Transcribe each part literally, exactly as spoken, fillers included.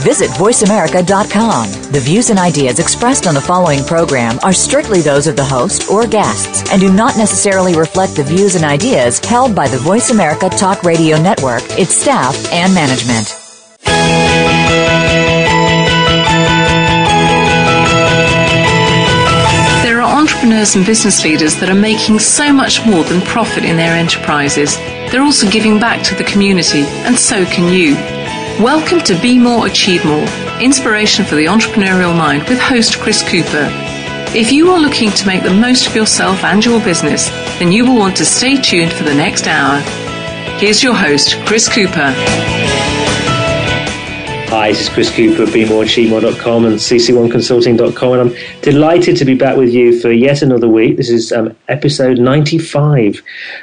Visit voice america dot com. The views and ideas expressed on the following program are strictly those of the host or guests and do not necessarily reflect the views and ideas held by the Voice America Talk Radio Network, its staff, and management. There are entrepreneurs and business leaders that are making so much more than profit in their enterprises. They're also giving back to the community, and so can you. Welcome to Be More, Achieve More, Inspiration for the Entrepreneurial Mind with host Chris Cooper. If you are looking to make the most of yourself and your business, then you will want to stay tuned for the next hour. Here's your host, Chris Cooper. Hi, this is Chris Cooper of Be More Achieve More dot com and C C one Consulting dot com, and I'm delighted to be back with you for yet another week. This is um, episode ninety-five,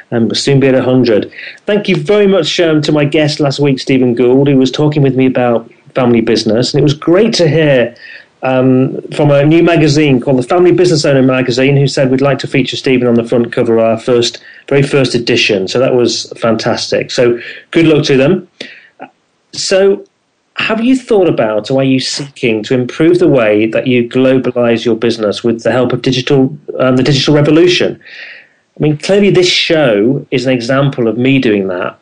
and um, we'll soon be at one hundred. Thank you very much um, to my guest last week, Stephen Gould, who was talking with me about family business, and it was great to hear um, from a new magazine called the Family Business Owner Magazine, who said we'd like to feature Stephen on the front cover of our first, very first edition, so that was fantastic. So good luck to them. So have you thought about, or are you seeking to improve the way that you globalize your business with the help of digital, um, the digital revolution? I mean, clearly this show is an example of me doing that.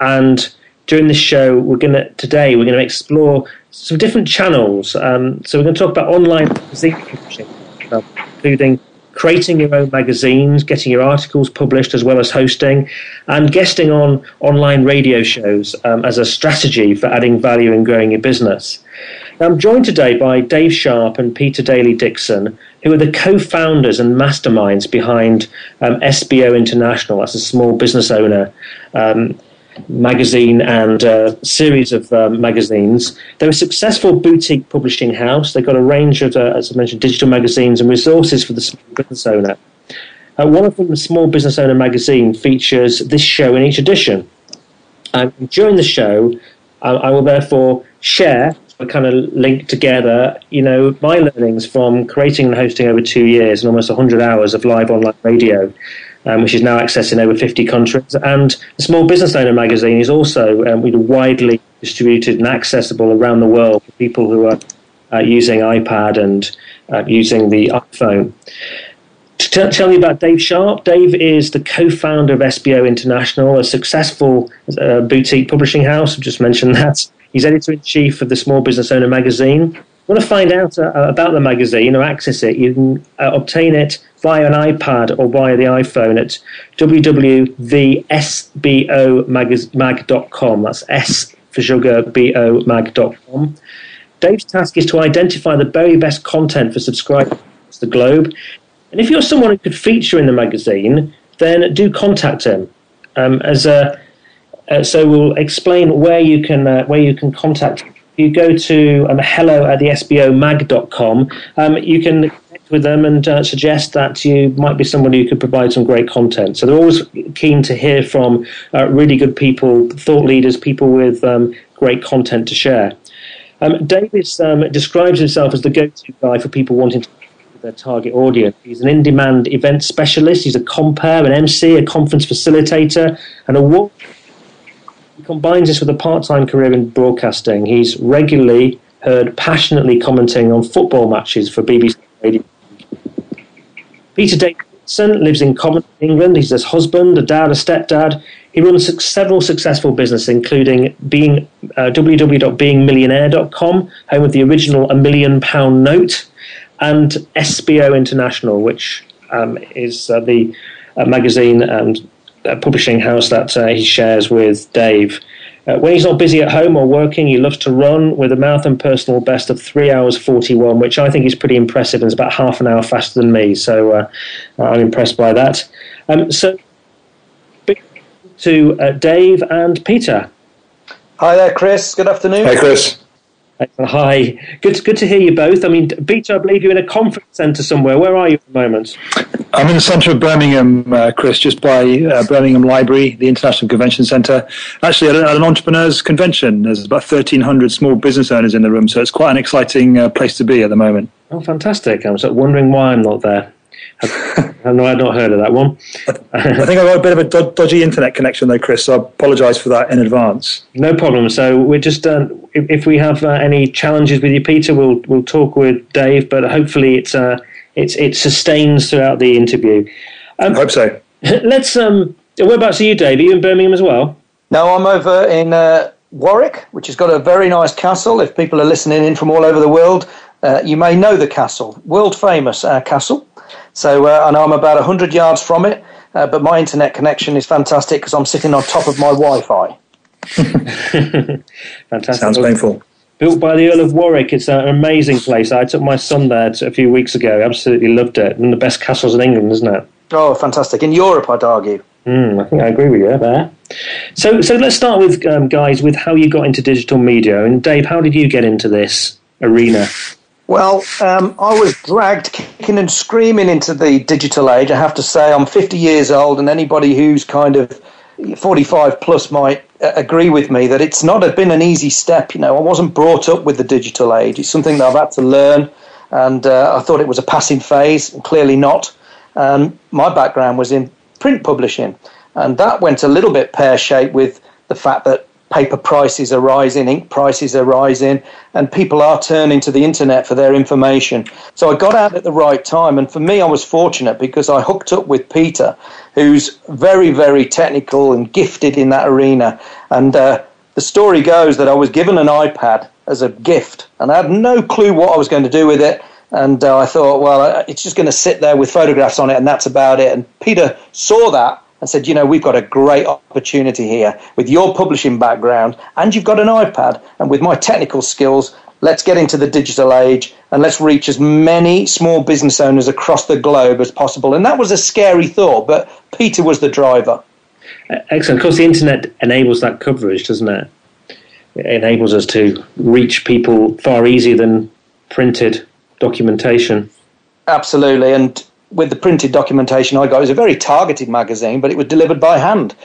And during this show, we're going to today we're going to explore some different channels. Um, so we're going to talk about online magazine publishing, including creating your own magazines, getting your articles published, as well as hosting, and guesting on online radio shows um, as a strategy for adding value and growing your business. Now, I'm joined today by Dave Sharpe and Peter Daly-Dickson, who are the co-founders and masterminds behind um, S B O International. That's a small business owner um, magazine and a series of um, magazines. They're a successful boutique publishing house. They've got a range of, uh, as I mentioned, digital magazines and resources for the small business owner. Uh, one of them, the Small Business Owner Magazine, features this show in each edition. Um, during the show, I, I will therefore share, kind of link together, you know, my learnings from creating and hosting over two years and almost one hundred hours of live online radio, Um, which is now accessed in over fifty countries. And the Small Business Owner Magazine is also um, widely distributed and accessible around the world for people who are uh, using iPad and uh, using the iPhone. To t- tell me about Dave Sharpe. Dave is the co-founder of S B O International, a successful uh, boutique publishing house. I've just mentioned that. He's editor-in-chief of the Small Business Owner Magazine. Want to find out uh, about the magazine or access it, you can uh, obtain it via an iPad or via the iPhone at w w w dot s b o mag dot com. That's S for sugar, B O mag dot com. Dave's task is to identify the very best content for subscribers across the globe. And if you're someone who could feature in the magazine, then do contact him. Um, as a, uh, so we'll explain where you can uh, where you can contact him. You go to um, hello at the s b o mag dot com, um, you can connect with them and uh, suggest that you might be somebody who could provide some great content. So they're always keen to hear from uh, really good people, thought leaders, people with um, great content to share. Um, Davis um, describes himself as the go-to guy for people wanting to their target audience. He's an in-demand event specialist. He's a compere, an M C, a conference facilitator, and a walk. He combines this with a part-time career in broadcasting. He's regularly heard passionately commenting on football matches for B B C Radio. Peter Davidson lives in Coventry, England. He's a husband, a dad, a stepdad. He runs several successful businesses, including being uh, w w w dot being millionaire dot com, home of the original A Million Pound Note, and S B O International, which um, is uh, the uh, magazine and A publishing house that uh, he shares with Dave. Uh, when he's not busy at home or working, he loves to run with a marathon personal best of three hours forty-one, which I think is pretty impressive and is about half an hour faster than me. So uh, I'm impressed by that. Um, so big to uh, Dave and Peter. Hi there, Chris. Good afternoon. Hey, Chris. Hi. Good, good to hear you both. I mean, Peter, I believe you're in a conference centre somewhere. Where are you at the moment? I'm in the centre of Birmingham, uh, Chris, just by uh, Birmingham Library, the International Convention Centre. Actually, at an entrepreneurs' convention. There's about thirteen hundred small business owners in the room, so it's quite an exciting uh, place to be at the moment. Oh, fantastic. I was wondering why I'm not there. I know I've not heard of that one. I think I've got a bit of a dodgy internet connection though, Chris, so I apologise for that in advance. No problem. So we're just uh, if, if we have uh, any challenges with you, Peter, we'll we'll talk with Dave, but hopefully it's uh it's it sustains throughout the interview. Um, I hope so. Let's um. Whereabouts are you, Dave? Are you in Birmingham as well? No, I'm over in uh, Warwick, which has got a very nice castle. If people are listening in from all over the world, uh, you may know the castle, world famous uh, castle. So uh, I know I'm about one hundred yards from it, uh, but my internet connection is fantastic because I'm sitting on top of my Wi-Fi. Fantastic. Sounds painful. Built by the Earl of Warwick. It's an amazing place. I took my son there a few weeks ago. Absolutely loved it. One of the best castles in England, isn't it? Oh, fantastic. In Europe, I'd argue. Mm, I think I agree with you there. So so let's start with, um, guys, with how you got into digital media. And Dave, how did you get into this arena? Well, um, I was dragged kicking and screaming into the digital age. I have to say, I'm fifty years old, and anybody who's kind of forty-five plus might uh, agree with me that it's not been an easy step. You know, I wasn't brought up with the digital age. It's something that I've had to learn, and uh, I thought it was a passing phase, and clearly not. Um, my background was in print publishing, and that went a little bit pear-shaped with the fact that paper prices are rising, ink prices are rising, and people are turning to the internet for their information. So I got out at the right time, and for me, I was fortunate because I hooked up with Peter, who's very, very technical and gifted in that arena. And uh, the story goes that I was given an iPad as a gift, and I had no clue what I was going to do with it. And uh, I thought, well, it's just going to sit there with photographs on it, and that's about it. And Peter saw that and said, you know, we've got a great opportunity here with your publishing background, and you've got an iPad, and with my technical skills, let's get into the digital age and let's reach as many small business owners across the globe as possible. And that was a scary thought, but Peter was the driver. Excellent. Of course, the internet enables that coverage, doesn't it? It enables us to reach people far easier than printed documentation. Absolutely. And with the printed documentation I got, it was a very targeted magazine, but it was delivered by hand.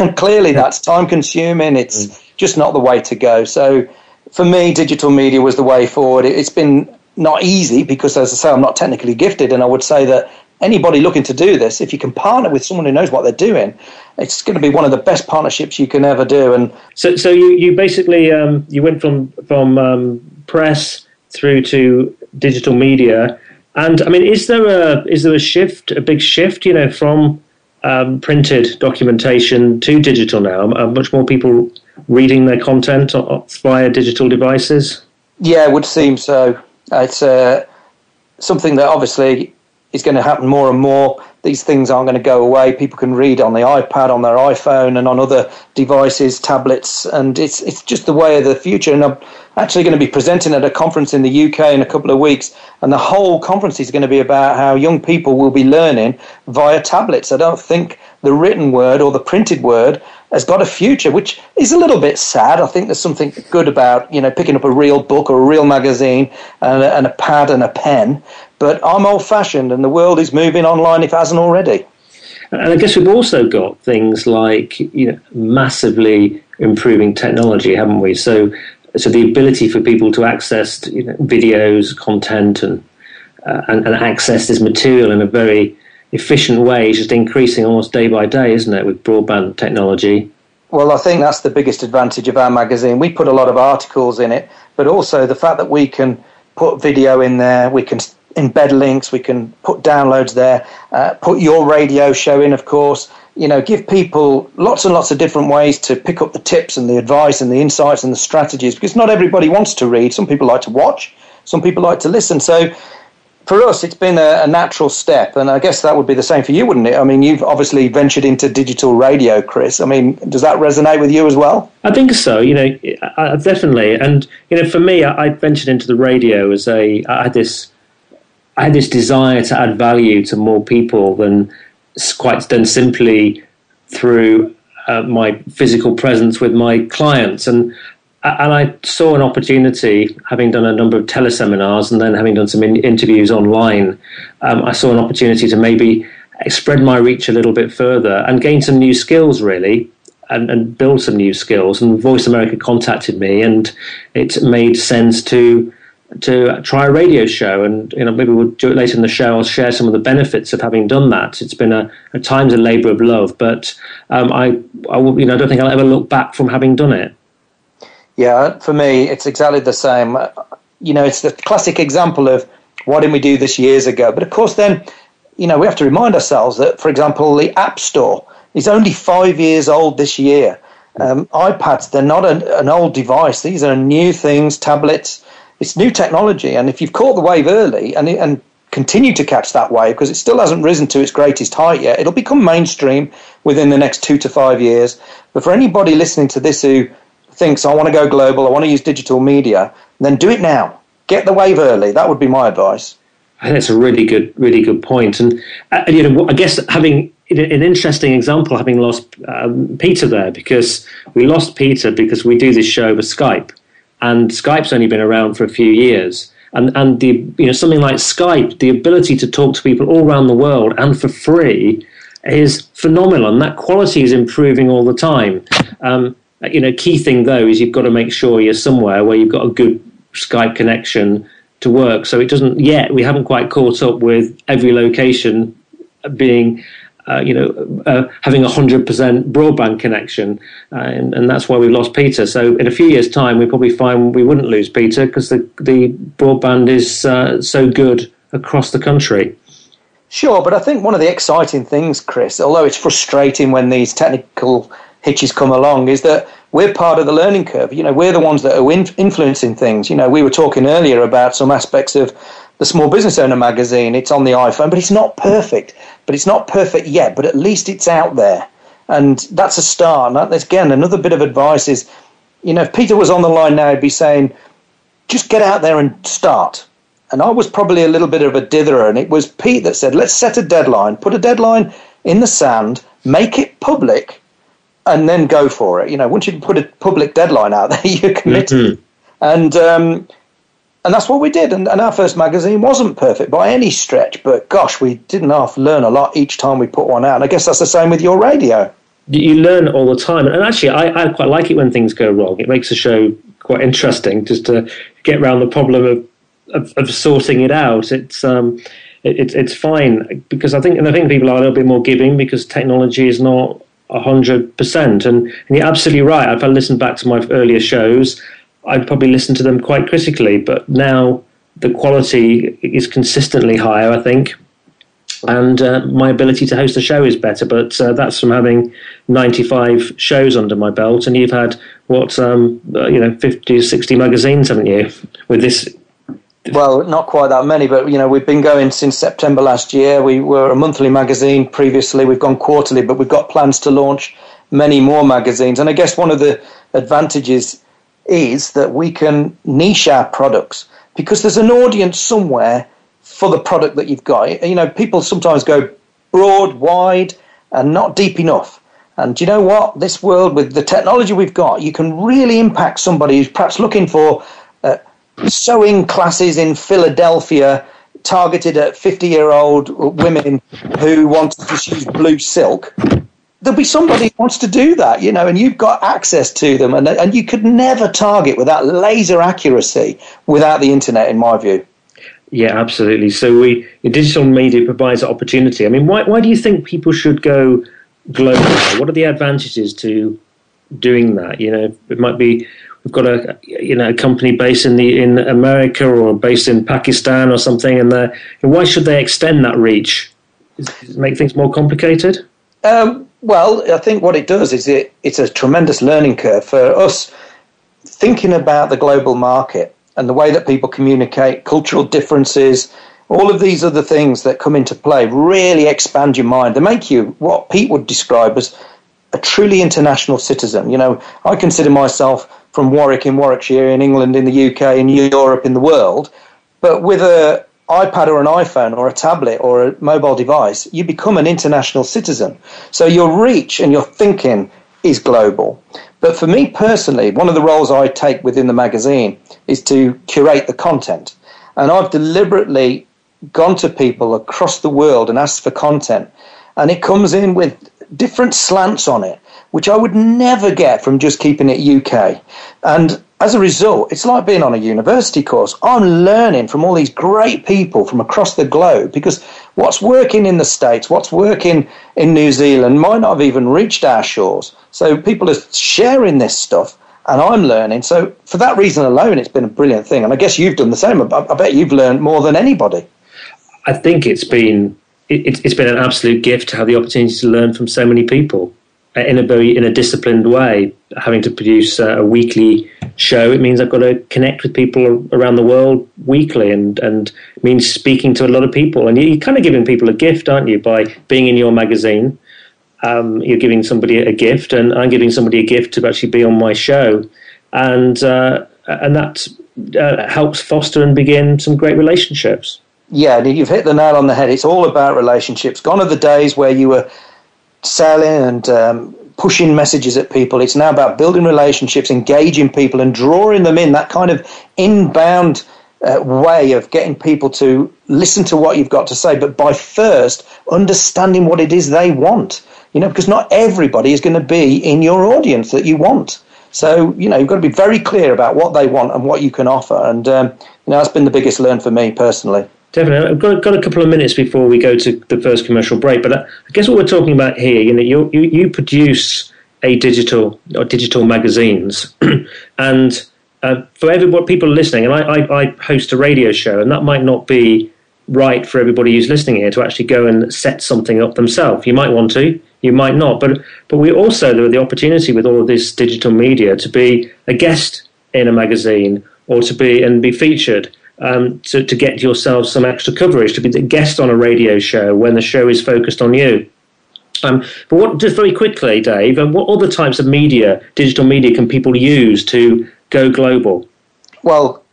And clearly that's time-consuming. It's mm. just not the way to go. So for me, digital media was the way forward. It's been not easy because, as I say, I'm not technically gifted, and I would say that anybody looking to do this, if you can partner with someone who knows what they're doing, it's going to be one of the best partnerships you can ever do. And So so you, you basically um, you went from, from um, press through to digital media. And I mean, is there a is there a shift, a big shift, you know, from um, printed documentation to digital now? Are much more people reading their content via digital devices? Yeah, it would seem so. It's uh, something that obviously is going to happen more and more. These things aren't going to go away. People can read on the iPad, on their iPhone, and on other devices, tablets, and it's it's just the way of the future. And I'm actually going to be presenting at a conference in the U K in a couple of weeks, and the whole conference is going to be about how young people will be learning via tablets. I don't think the written word or the printed word has got a future, which is a little bit sad. I think there's something good about, you know, picking up a real book or a real magazine and a, and a pad and a pen. But I'm old-fashioned, and the world is moving online if it hasn't already. And I guess we've also got things like, you know, massively improving technology, haven't we? So, so the ability for people to access, you know, videos, content, and, uh, and and access this material in a very efficient way is just increasing almost day by day, isn't it, with broadband technology? Well, I think that's the biggest advantage of our magazine. We put a lot of articles in it, but also the fact that we can put video in there, we can embed links, we can put downloads there, uh, put your radio show in, of course. You know, give people lots and lots of different ways to pick up the tips and the advice and the insights and the strategies, because not everybody wants to read. Some people like to watch, some people like to listen. So for us, it's been a, a natural step, and I guess that would be the same for you, wouldn't it? I mean, you've obviously ventured into digital radio, Chris. I mean, does that resonate with you as well? I think so, you know, I, definitely. And, you know, for me, I, I ventured into the radio as a, I had this, I had this desire to add value to more people than quite done simply through uh, my physical presence with my clients. And And I saw an opportunity, having done a number of teleseminars and then having done some in- interviews online, um, I saw an opportunity to maybe spread my reach a little bit further and gain some new skills, really, and, and build some new skills. And Voice America contacted me, and it made sense to to try a radio show. And you know, maybe we'll do it later in the show. I'll share some of the benefits of having done that. It's been a, at times a labour of love, but um, I, I will, you know, I don't think I'll ever look back from having done it. Yeah, for me, it's exactly the same. You know, it's the classic example of why didn't we do this years ago? But of course, then, you know, we have to remind ourselves that, for example, the App Store is only five years old this year. Um, iPads, they're not an, an old device. These are new things, tablets. It's new technology. And if you've caught the wave early and and continue to catch that wave, because it still hasn't risen to its greatest height yet, it'll become mainstream within the next two to five years. But for anybody listening to this who thinks, I want to go global, I want to use digital media, then do it now. Get the wave early. That would be my advice. I think that's a really good, really good point. And, uh, you know, I guess having an interesting example, having lost um, Peter there, because we lost Peter because we do this show over Skype, and Skype's only been around for a few years. And and the you know something like Skype, the ability to talk to people all around the world and for free is phenomenal. And that quality is improving all the time. Um, You know, key thing though is you've got to make sure you're somewhere where you've got a good Skype connection to work. So it doesn't yet. We haven't quite caught up with every location being, uh, you know, uh, having a hundred percent broadband connection, uh, and, and that's why we lost Peter. So in a few years' time, we probably find we wouldn't lose Peter because the the broadband is uh, so good across the country. Sure, but I think one of the exciting things, Chris, although it's frustrating when these technical hitches come along, is that we're part of the learning curve. You know, we're the ones that are in- influencing things. You know, we were talking earlier about some aspects of the Small Business Owner Magazine. It's on the iPhone, but it's not perfect. But it's not perfect yet, but at least it's out there. And that's a start. And that's, again, another bit of advice is, you know, if Peter was on the line now, he'd be saying, just get out there and start. And I was probably a little bit of a ditherer, and it was Pete that said, let's set a deadline, put a deadline in the sand, make it public, and then go for it. You know, once you put a public deadline out there, you're committed. Mm-hmm. And um, and that's what we did. And, and our first magazine wasn't perfect by any stretch, but gosh, we didn't half learn a lot each time we put one out. And I guess that's the same with your radio. You learn all the time. And actually, I, I quite like it when things go wrong. It makes the show quite interesting just to get around the problem of, of, of sorting it out. It's... Um, it, it's fine, because I think and I think people are a little bit more giving because technology is not one hundred percent. And, and you're absolutely right. If I listened back to my earlier shows, I'd probably listen to them quite critically. But now the quality is consistently higher, I think. And uh, my ability to host a show is better. But uh, that's from having ninety-five shows under my belt. And you've had, what, um, uh, you know, fifty, sixty magazines, haven't you, with this? Well, not quite that many, but, you know, we've been going since September last year. We were a monthly magazine previously. We've gone quarterly, but we've got plans to launch many more magazines. And I guess one of the advantages is that we can niche our products because there's an audience somewhere for the product that you've got. You know, people sometimes go broad, wide, and not deep enough. And do you know what? This world, with the technology we've got, you can really impact somebody who's perhaps looking for uh, sewing classes in Philadelphia targeted at fifty-year-old women who want to just use blue silk. There'll be somebody who wants to do that, you know, and you've got access to them. And, and you could never target with that laser accuracy without the internet, in my view. Yeah, absolutely. So we digital media provides an opportunity. I mean, why, why do you think people should go global? What are the advantages to doing that? You know, it might be... We've got a you know a company based in the in America or based in Pakistan or something, and they're, why should they extend that reach? Does it make things more complicated? Um, well, I think what it does is it it's a tremendous learning curve for us thinking about the global market and the way that people communicate, cultural differences, all of these other things that come into play really expand your mind. They make you what Pete would describe as a truly international citizen. You know, I consider myself from Warwick in Warwickshire, in England, in the U K, in Europe, in the world. But with an iPad or an iPhone or a tablet or a mobile device, you become an international citizen. So your reach and your thinking is global. But for me personally, one of the roles I take within the magazine is to curate the content. And I've deliberately gone to people across the world and asked for content. And it comes in with different slants on it, which I would never get from just keeping it U K. And as a result, it's like being on a university course. I'm learning from all these great people from across the globe, because what's working in the States, what's working in New Zealand might not have even reached our shores. So people are sharing this stuff and I'm learning. So for that reason alone, it's been a brilliant thing. And I guess you've done the same. I bet you've learned more than anybody. I think it's been it, it's been an absolute gift to have the opportunity to learn from so many people in a very in a disciplined way. Having to produce a weekly show, it means I've got to connect with people around the world weekly, and and it means speaking to a lot of people. And you're kind of giving people a gift, aren't you, by being in your magazine? Um, you're giving somebody a gift, and I'm giving somebody a gift to actually be on my show, and uh, and that uh, helps foster and begin some great relationships. Yeah, you've hit the nail on the head. It's all about relationships. Gone are the days where you were selling and um, pushing messages at people. It's now about building relationships, engaging people and drawing them in, that kind of inbound uh, way of getting people to listen to what you've got to say, but by first understanding what it is they want, you know, because not everybody is going to be in your audience that you want. So, you know, you've got to be very clear about what they want and what you can offer. And, um, you know, that's been the biggest learn for me personally. Definitely. I've got, got a couple of minutes before we go to the first commercial break, but I guess what we're talking about here, you know, you you, you produce a digital or digital magazines, and uh, for everybody, people listening, and I, I, I host a radio show, and that might not be right for everybody who's listening here to actually go and set something up themselves. You might want to, you might not, but but we also there are the opportunity with all of this digital media to be a guest in a magazine or to be and be featured. Um, to, to get yourself some extra coverage, to be the guest on a radio show when the show is focused on you. Um, but what, just very quickly, Dave, what other types of media, digital media, can people use to go global? Well,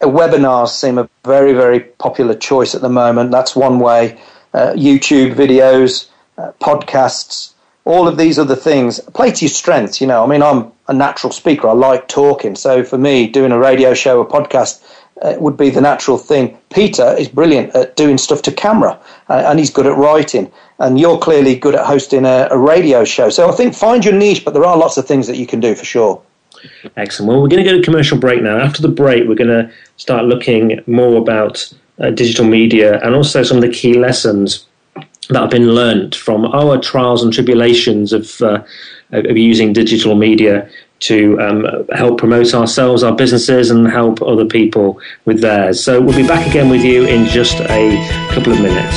webinars seem a very, very popular choice at the moment. That's one way. Uh, YouTube videos, uh, podcasts, all of these other things. Play to your strengths, you know. I mean, I'm a natural speaker. I like talking. So for me, doing a radio show, a podcast, Uh, would be the natural thing. Peter is brilliant at doing stuff to camera, uh, and he's good at writing. And you're clearly good at hosting a, a radio show. So I think find your niche, but there are lots of things that you can do for sure. Excellent. Well, we're going to go to commercial break now. After the break, we're going to start looking more about uh, digital media and also some of the key lessons that have been learned from our trials and tribulations of uh, of using digital media to um, help promote ourselves, our businesses, and help other people with theirs. So we'll be back again with you in just a couple of minutes.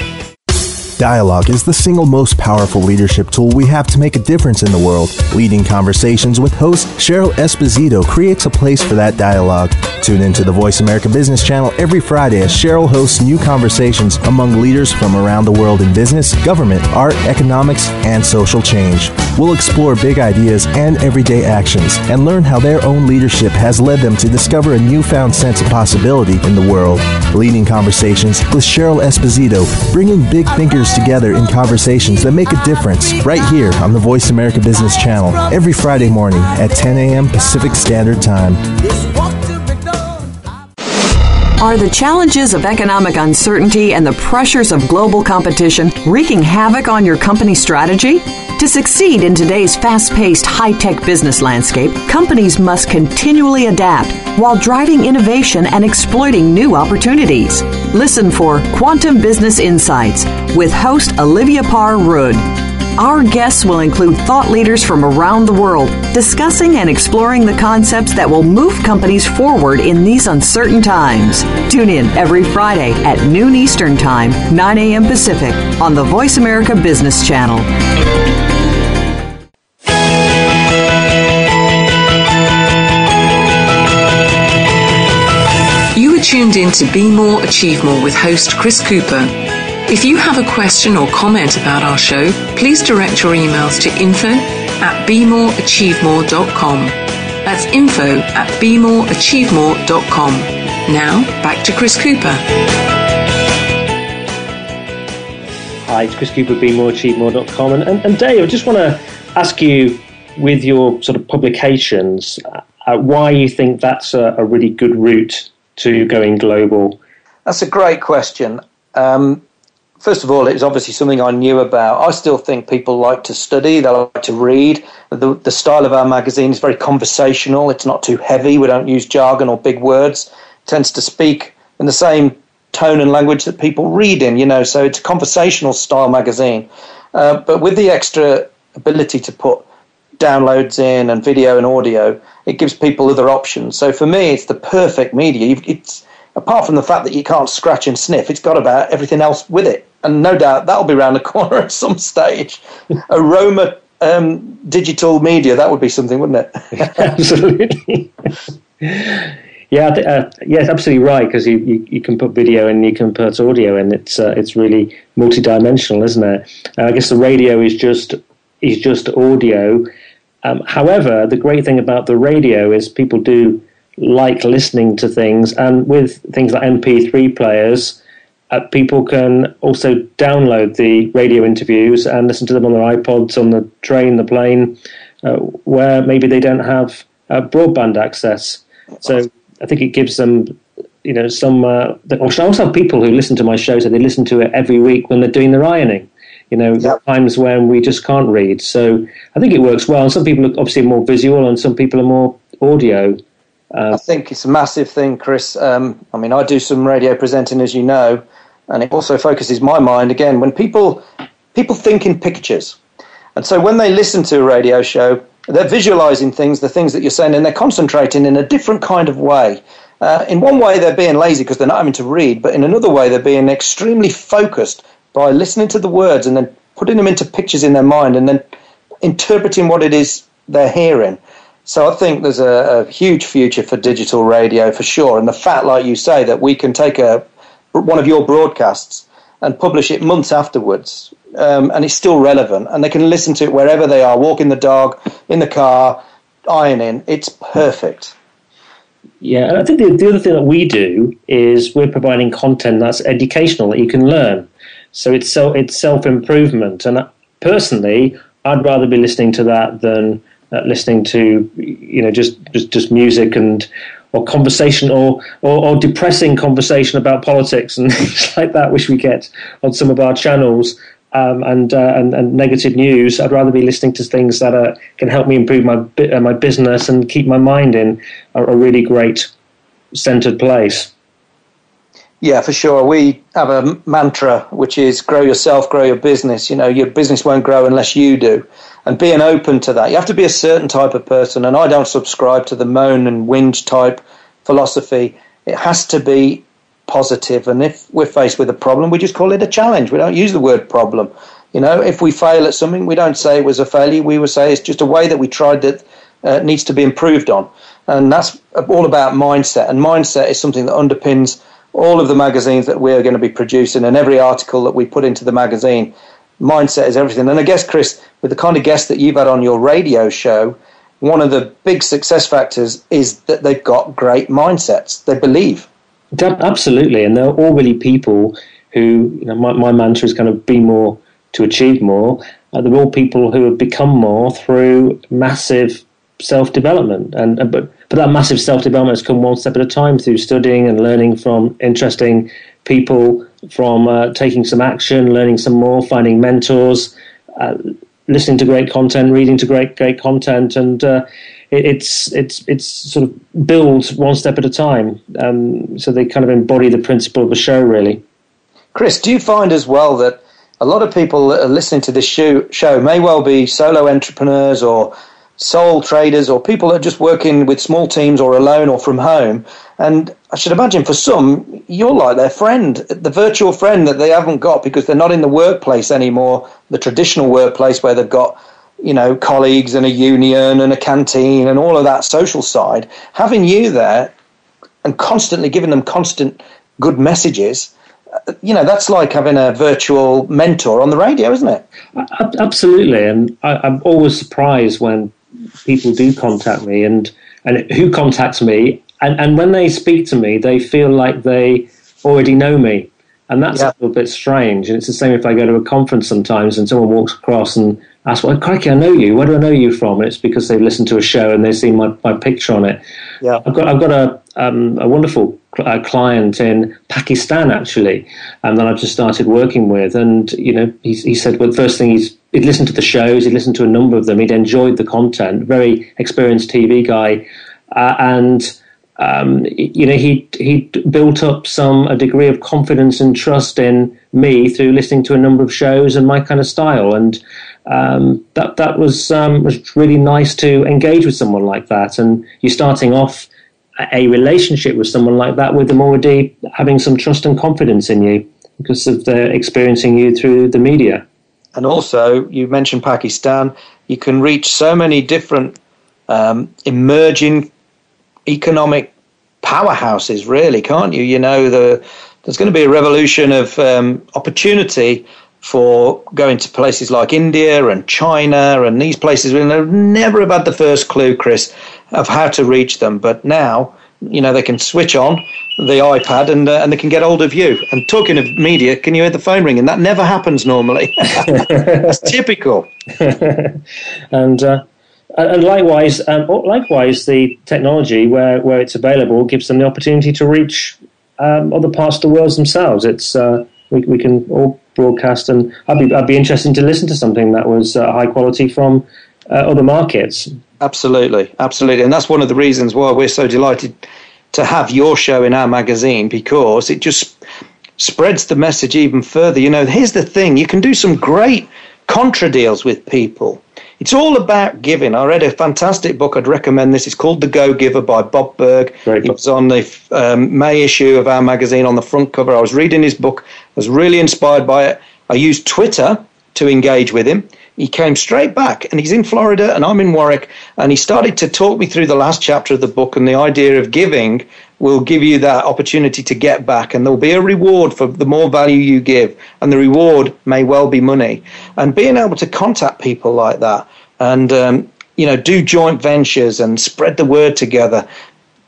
Dialogue is the single most powerful leadership tool we have to make a difference in the world. Leading Conversations with host Cheryl Esposito creates a place for that dialogue. Tune into the Voice America Business Channel every Friday as Cheryl hosts new conversations among leaders from around the world in business, government, art, economics, and social change. We'll explore big ideas and everyday actions and learn how their own leadership has led them to discover a newfound sense of possibility in the world. Leading Conversations with Cheryl Esposito, bringing big thinkers together in conversations that make a difference, right here on the Voice America Business Channel every Friday morning at ten a.m. Pacific Standard Time. Are the challenges of economic uncertainty and the pressures of global competition wreaking havoc on your company's strategy? To succeed in today's fast-paced, high-tech business landscape, companies must continually adapt while driving innovation and exploiting new opportunities. Listen for Quantum Business Insights with host Olivia Parr Rood. Our guests will include thought leaders from around the world discussing and exploring the concepts that will move companies forward in these uncertain times. Tune in every Friday at noon Eastern Time, nine a.m. Pacific on the Voice America Business Channel. You are tuned in to Be More, Achieve More with host Chris Cooper. If you have a question or comment about our show, please direct your emails to info at be more achieve more dot com. That's info at be more achieve more dot com. Now, back to Chris Cooper. Hi, it's Chris Cooper at be more achieve more dot com. And, and, and Dave, I just want to ask you, with your sort of publications, uh, why you think that's a, a really good route to going global? That's a great question. Um, First of all, it was obviously something I knew about. I still think people like to study, they like to read. The, the style of our magazine is very conversational. It's not too heavy. We don't use jargon or big words. It tends to speak in the same tone and language that people read in, you know, so it's a conversational style magazine. Uh, but with the extra ability to put downloads in and video and audio, it gives people other options. So for me, it's the perfect media. It's, apart from the fact that you can't scratch and sniff, it's got about everything else with it. And no doubt that'll be around the corner at some stage. Aroma um, digital media, that would be something, wouldn't it? Absolutely. Yeah, I th- uh, yeah, absolutely right, because you, you, you can put video and you can put audio in. It's uh, it's really multidimensional, isn't it? Uh, I guess the radio is just is just audio. Um, however, the great thing about the radio is people do like listening to things, and with things like M P three players, Uh, people can also download the radio interviews and listen to them on their iPods, on the train, the plane, uh, where maybe they don't have uh, broadband access. So I think it gives them, you know, some... Uh, or I also have people who listen to my show, so they listen to it every week when they're doing their ironing, you know, yep. Times when we just can't read. So I think it works well. And some people are obviously more visual and some people are more audio. Uh, I think it's a massive thing, Chris. Um, I mean, I do some radio presenting, as you know, and it also focuses my mind, again, when people people think in pictures. And so when they listen to a radio show, they're visualizing things, the things that you're saying, and they're concentrating in a different kind of way. Uh, in one way, they're being lazy because they're not having to read, but in another way, they're being extremely focused by listening to the words and then putting them into pictures in their mind and then interpreting what it is they're hearing. So I think there's a, a huge future for digital radio, for sure. And the fact, like you say, that we can take a one of your broadcasts and publish it months afterwards, um, and it's still relevant, and they can listen to it wherever they are, walking the dog, in the car, ironing. It's perfect. Yeah, and I think the, the other thing that we do is we're providing content that's educational, that you can learn. So it's, so, it's self-improvement. And personally, I'd rather be listening to that than uh, listening to, you know, just, just, just music and... or conversation, or, or or depressing conversation about politics and things like that, which we get on some of our channels, um, and, uh, and and negative news. I'd rather be listening to things that are, can help me improve my uh, my business and keep my mind in a, a really great centered place. Yeah, for sure. We have a mantra, which is grow yourself, grow your business. You know, your business won't grow unless you do. And being open to that. You have to be a certain type of person, and I don't subscribe to the moan and whinge type philosophy. It has to be positive, and if we're faced with a problem, we just call it a challenge. We don't use the word problem. You know, if we fail at something, we don't say it was a failure. We would say it's just a way that we tried that uh, needs to be improved on. And that's all about mindset, and mindset is something that underpins all of the magazines that we're going to be producing and every article that we put into the magazine. Mindset is everything. And I guess, Chris, with the kind of guests that you've had on your radio show, one of the big success factors is that they've got great mindsets. They believe. Absolutely. And they're all really people who, you know, my, my mantra is kind of be more to achieve more. Uh, they're all people who have become more through massive self-development. And, and but, but that massive self-development has come one step at a time through studying and learning from interesting people, from uh, taking some action, learning some more, finding mentors, uh, listening to great content, reading to great, great content, and uh, it, it's it's it's sort of build one step at a time. Um, so they kind of embody the principle of the show, really. Chris, do you find as well that a lot of people that are listening to this show, show may well be solo entrepreneurs or sole traders or people that are just working with small teams or alone or from home? And I should imagine for some, you're like their friend, the virtual friend that they haven't got because they're not in the workplace anymore, the traditional workplace where they've got, you know, colleagues and a union and a canteen and all of that social side. Having you there and constantly giving them constant good messages, you know, that's like having a virtual mentor on the radio, isn't it? Absolutely. And I, I'm always surprised when people do contact me and, and who contacts me. And, and when they speak to me, they feel like they already know me. And that's yeah. a little bit strange. And it's the same if I go to a conference sometimes and someone walks across and asks, well, crikey, I know you. Where do I know you from? And it's because they've listened to a show and they've seen my, my picture on it. Yeah. I've got I've got a um, a wonderful a client in Pakistan, actually, um, that I've just started working with. And, you know, he, he said, well, the first thing he's, he'd listened to the shows, he'd listened to a number of them, he'd enjoyed the content, very experienced T V guy. Uh, and, um, you know, he he built up some a degree of confidence and trust in me through listening to a number of shows and my kind of style. And um, that, that was, um, was really nice to engage with someone like that. And you're starting off a relationship with someone like that, with them already having some trust and confidence in you because of their experiencing you through the media. And also, you mentioned Pakistan, you can reach so many different um, emerging economic powerhouses, really, can't you? You know, the, there's going to be a revolution of um, opportunity for going to places like India and China and these places where they've never had the first clue, Chris, of how to reach them. But now, you know, they can switch on the iPad and uh, and they can get hold of you. And talking of media, can you hear the phone ringing? That never happens normally. That's typical. and uh, and likewise, um, likewise, the technology where, where it's available gives them the opportunity to reach um, other parts of the world themselves. It's uh, we we can all broadcast, and I'd be I'd be interested to listen to something that was uh, high quality from uh, other markets. Absolutely, absolutely, and that's one of the reasons why we're so delighted to have your show in our magazine, because it just spreads the message even further. You know, here's the thing: you can do some great contra deals with people. It's all about giving. I read a fantastic book. I'd recommend this. It's called The Go-Giver by Bob Berg. It was on the um, May issue of our magazine on the front cover. I was reading his book. I was really inspired by it. I used Twitter to engage with him. He came straight back, and he's in Florida and I'm in Warwick, and he started to talk me through the last chapter of the book, and the idea of giving will give you that opportunity to get back, and there'll be a reward for the more value you give, and the reward may well be money. And being able to contact people like that and, um, you know, do joint ventures and spread the word together.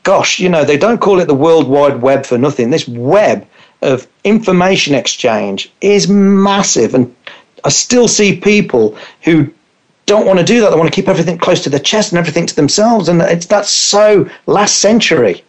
Gosh, you know, they don't call it the World Wide Web for nothing. This web of information exchange is massive, and I still see people who don't want to do that. They want to keep everything close to their chest and everything to themselves, and it's that's so last century.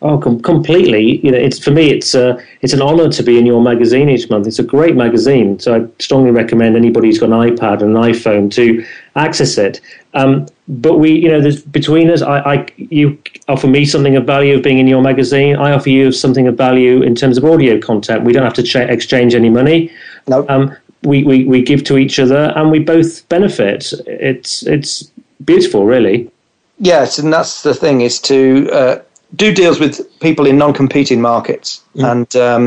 Oh, com- completely. You know, it's for me, it's uh, it's an honour to be in your magazine each month. It's a great magazine, so I strongly recommend anybody who's got an iPad and an iPhone to access it. Um, but we, you know, there's, between us, I, I, you offer me something of value of being in your magazine. I offer you something of value in terms of audio content. We don't have to ch- exchange any money. No. Nope. Um, We, we, we give to each other, and we both benefit. It's it's beautiful, really. Yes, and that's the thing, is to uh, do deals with people in non-competing markets. Mm. And um,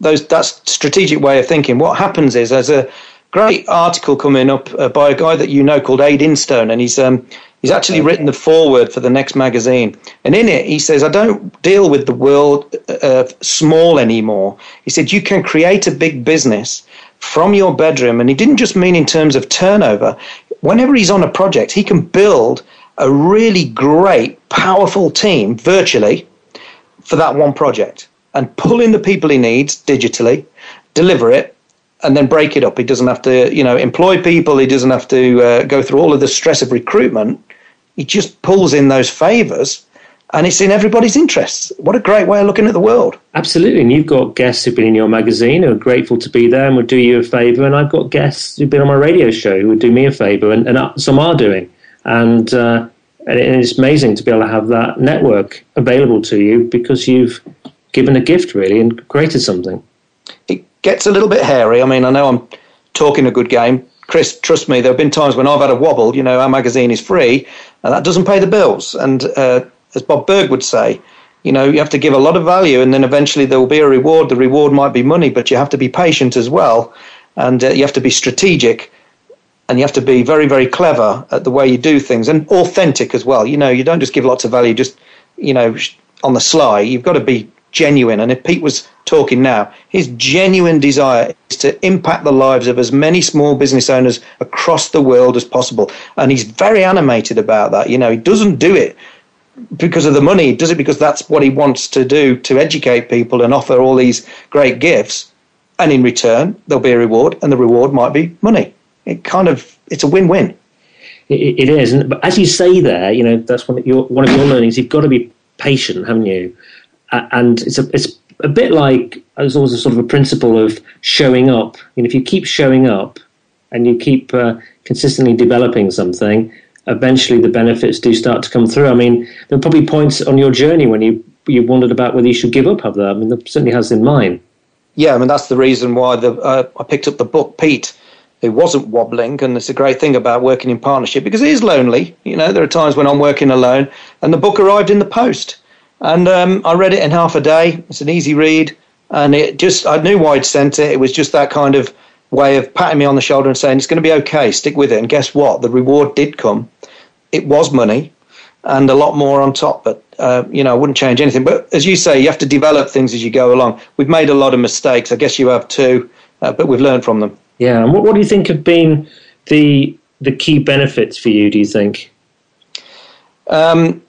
those that's strategic way of thinking. What happens is there's a great article coming up uh, by a guy that you know called Aidin Stone, and he's um, he's actually written the foreword for the next magazine. And in it, he says, I don't deal with the world uh, small anymore. He said, you can create a big business from your bedroom. And he didn't just mean in terms of turnover. Whenever he's on a project, he can build a really great, powerful team virtually for that one project and pull in the people he needs digitally, deliver it, and then break it up. He doesn't have to, you know, employ people. He doesn't have to uh, go through all of the stress of recruitment. He just pulls in those favors and it's in everybody's interests. What a great way of looking at the world. Absolutely. And you've got guests who've been in your magazine who are grateful to be there and would do you a favour. And I've got guests who've been on my radio show who would do me a favour, and, and some are doing. And, uh, and it's amazing to be able to have that network available to you because you've given a gift, really, and created something. It gets a little bit hairy. I mean, I know I'm talking a good game, Chris, trust me, there have been times when I've had a wobble. You know, our magazine is free, and that doesn't pay the bills. And uh, as Bob Berg would say, you know, you have to give a lot of value, and then eventually there will be a reward. The reward might be money, but you have to be patient as well, and uh, you have to be strategic, and you have to be very, very clever at the way you do things, and authentic as well. You know, you don't just give lots of value just, you know, on the sly. You've got to be genuine. And if Pete was talking now, his genuine desire is to impact the lives of as many small business owners across the world as possible. And he's very animated about that. You know, he doesn't do it because of the money. He does it because that's what he wants to do, to educate people and offer all these great gifts. And in return, there'll be a reward, and the reward might be money. It kind of, it's a win-win. It, it is. And as you say there, you know, that's one of your, one of your learnings. You've got to be patient, haven't you? And it's a, it's a bit like, there's also sort of a principle of showing up. And if you keep showing up and you keep uh, consistently developing something, eventually the benefits do start to come through. I mean, there are probably points on your journey when you, you wondered about whether you should give up. Have that? I mean, that certainly has in mine. Yeah, I mean, that's the reason why the uh, I picked up the book, Pete, who wasn't wobbling. And it's a great thing about working in partnership, because it is lonely. You know, there are times when I'm working alone, and the book arrived in the post. And um, I read it in half a day. It's an easy read. And it just, I knew why I'd sent it. It was just that kind of way of patting me on the shoulder and saying, it's going to be okay, stick with it. And guess what? The reward did come. It was money and a lot more on top. But, uh, you know, I wouldn't change anything. But as you say, you have to develop things as you go along. We've made a lot of mistakes. I guess you have too, uh, but we've learned from them. Yeah. And what, what do you think have been the the key benefits for you, do you think? Um.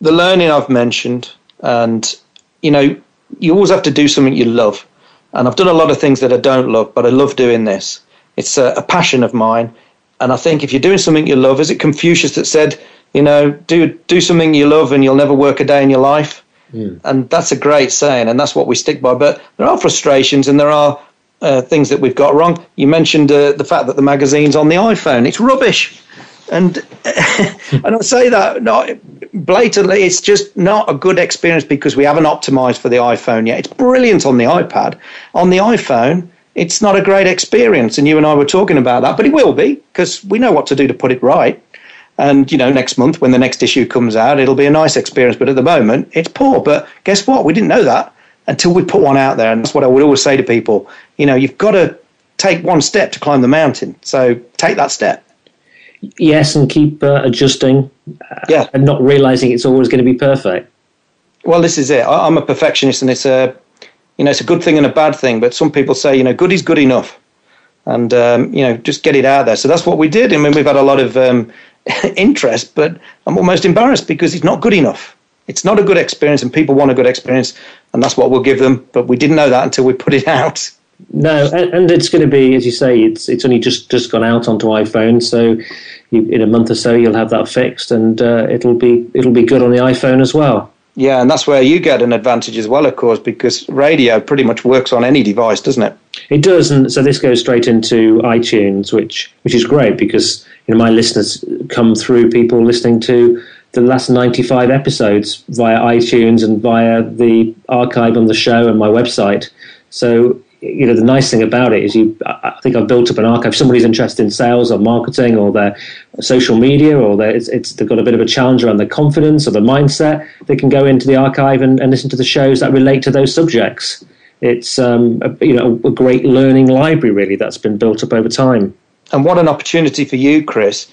The learning I've mentioned, and, you know, you always have to do something you love. And I've done a lot of things that I don't love, but I love doing this. It's a, a passion of mine. And I think if you're doing something you love, is it Confucius that said, you know, do do something you love and you'll never work a day in your life? Mm. And that's a great saying, and that's what we stick by. But there are frustrations, and there are uh, things that we've got wrong. You mentioned uh, the fact that the magazine's on the iPhone. It's rubbish. And and I say that not blatantly, it's just not a good experience because we haven't optimized for the iPhone yet. It's brilliant on the iPad. On the iPhone, it's not a great experience. And you and I were talking about that, but it will be, because we know what to do to put it right. And, you know, next month when the next issue comes out, it'll be a nice experience. But at the moment, it's poor. But guess what? We didn't know that until we put one out there. And that's what I would always say to people. You know, you've got to take one step to climb the mountain. So take that step. Yes, and keep uh, adjusting uh, yeah. and not realizing it's always going to be perfect. Well, this is it. I, I'm a perfectionist, and it's a, you know, it's a good thing and a bad thing. But some people say, you know, good is good enough, and, um, you know, just get it out there. So that's what we did. I mean, we've had a lot of um, interest, but I'm almost embarrassed because it's not good enough. It's not a good experience, and people want a good experience, and that's what we'll give them. But we didn't know that until we put it out. No, and it's going to be, as you say, it's it's only just, just gone out onto iPhone. So you, in a month or so, you'll have that fixed, and uh, it'll be it'll be good on the iPhone as well. Yeah, and that's where you get an advantage as well, of course, because radio pretty much works on any device, doesn't it? It does, and so this goes straight into iTunes, which which is great because, you know, my listeners come through people listening to the last ninety-five episodes via iTunes and via the archive on the show and my website. So, you know, the nice thing about it is you, I think I've built up an archive. Somebody's interested in sales or marketing or their social media, or their, it's, it's, they've got a bit of a challenge around their confidence or their mindset. They can go into the archive and, and listen to the shows that relate to those subjects. It's um, a, you know, a great learning library, really, that's been built up over time. And what an opportunity for you, Chris,